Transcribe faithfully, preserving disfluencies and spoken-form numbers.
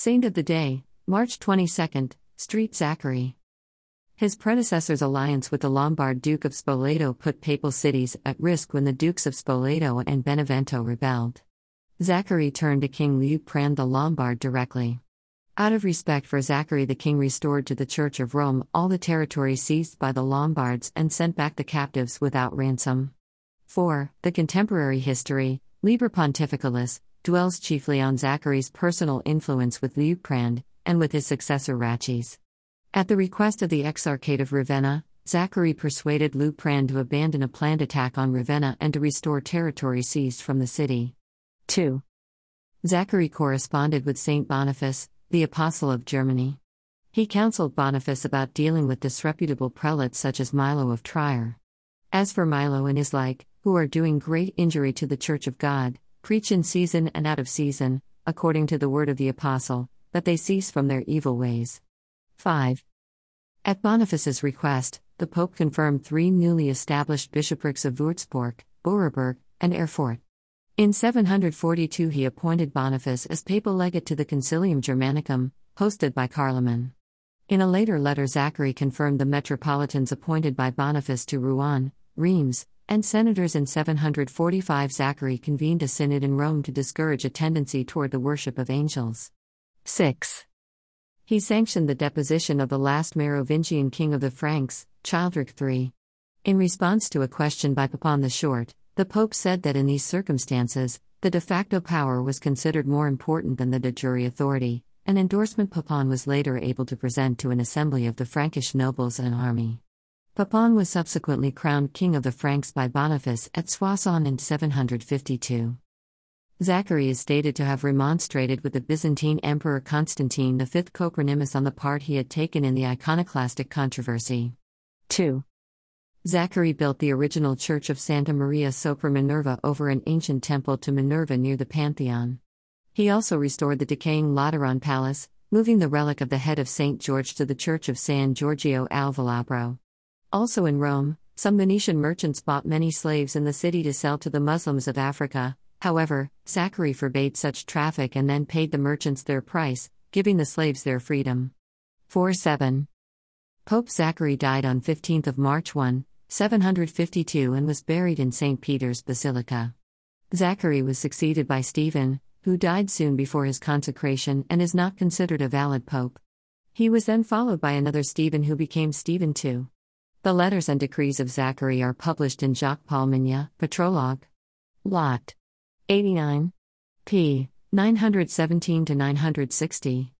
Saint of the Day, March twenty-second, St. Zachary. His predecessor's alliance with the Lombard Duke of Spoleto put papal cities at risk when the Dukes of Spoleto and Benevento rebelled. Zachary turned to King Liutprand the Lombard directly. Out of respect for Zachary, the king restored to the Church of Rome all the territory seized by the Lombards and sent back the captives without ransom. four. The contemporary history, Liber Pontificalis, dwells chiefly on Zachary's personal influence with Liutprand, and with his successor Ratchis. At the request of the Exarchate of Ravenna, Zachary persuaded Liutprand to abandon a planned attack on Ravenna and to restore territory seized from the city. two. Zachary corresponded with Saint Boniface, the Apostle of Germany. He counseled Boniface about dealing with disreputable prelates such as Milo of Trier. As for Milo and his like, who are doing great injury to the Church of God, preach in season and out of season, according to the word of the Apostle, that they cease from their evil ways. five. At Boniface's request, the Pope confirmed three newly established bishoprics of Würzburg, Bureberg, and Erfurt. In seven hundred forty-two he appointed Boniface as papal legate to the Concilium Germanicum, hosted by Carloman. In a later letter Zachary confirmed the metropolitans appointed by Boniface to Rouen, Reims, and senators. In seven hundred forty-five Zachary convened a synod in Rome to discourage a tendency toward the worship of angels. six. He sanctioned the deposition of the last Merovingian king of the Franks, Childeric the third. In response to a question by Pepin the Short, the Pope said that in these circumstances, the de facto power was considered more important than the de jure authority, an endorsement Pepin was later able to present to an assembly of the Frankish nobles and army. Pepin was subsequently crowned king of the Franks by Boniface at Soissons in seven hundred fifty-two. Zachary is stated to have remonstrated with the Byzantine Emperor Constantine the fifth Copronymus on the part he had taken in the iconoclastic controversy. two. Zachary built the original church of Santa Maria Sopra Minerva over an ancient temple to Minerva near the Pantheon. He also restored the decaying Lateran Palace, moving the relic of the head of Saint George to the church of San Giorgio al Velabro. Also in Rome, some Venetian merchants bought many slaves in the city to sell to the Muslims of Africa. However, Zachary forbade such traffic and then paid the merchants their price, giving the slaves their freedom. four seven. Pope Zachary died on fifteenth of March seven hundred fifty-two and was buried in Saint Peter's Basilica. Zachary was succeeded by Stephen, who died soon before his consecration and is not considered a valid pope. He was then followed by another Stephen who became Stephen the second. The letters and decrees of Zachary are published in Jacques-Paul Migne, Patrologue. Lot eighty-nine. p. nine seventeen to nine sixty.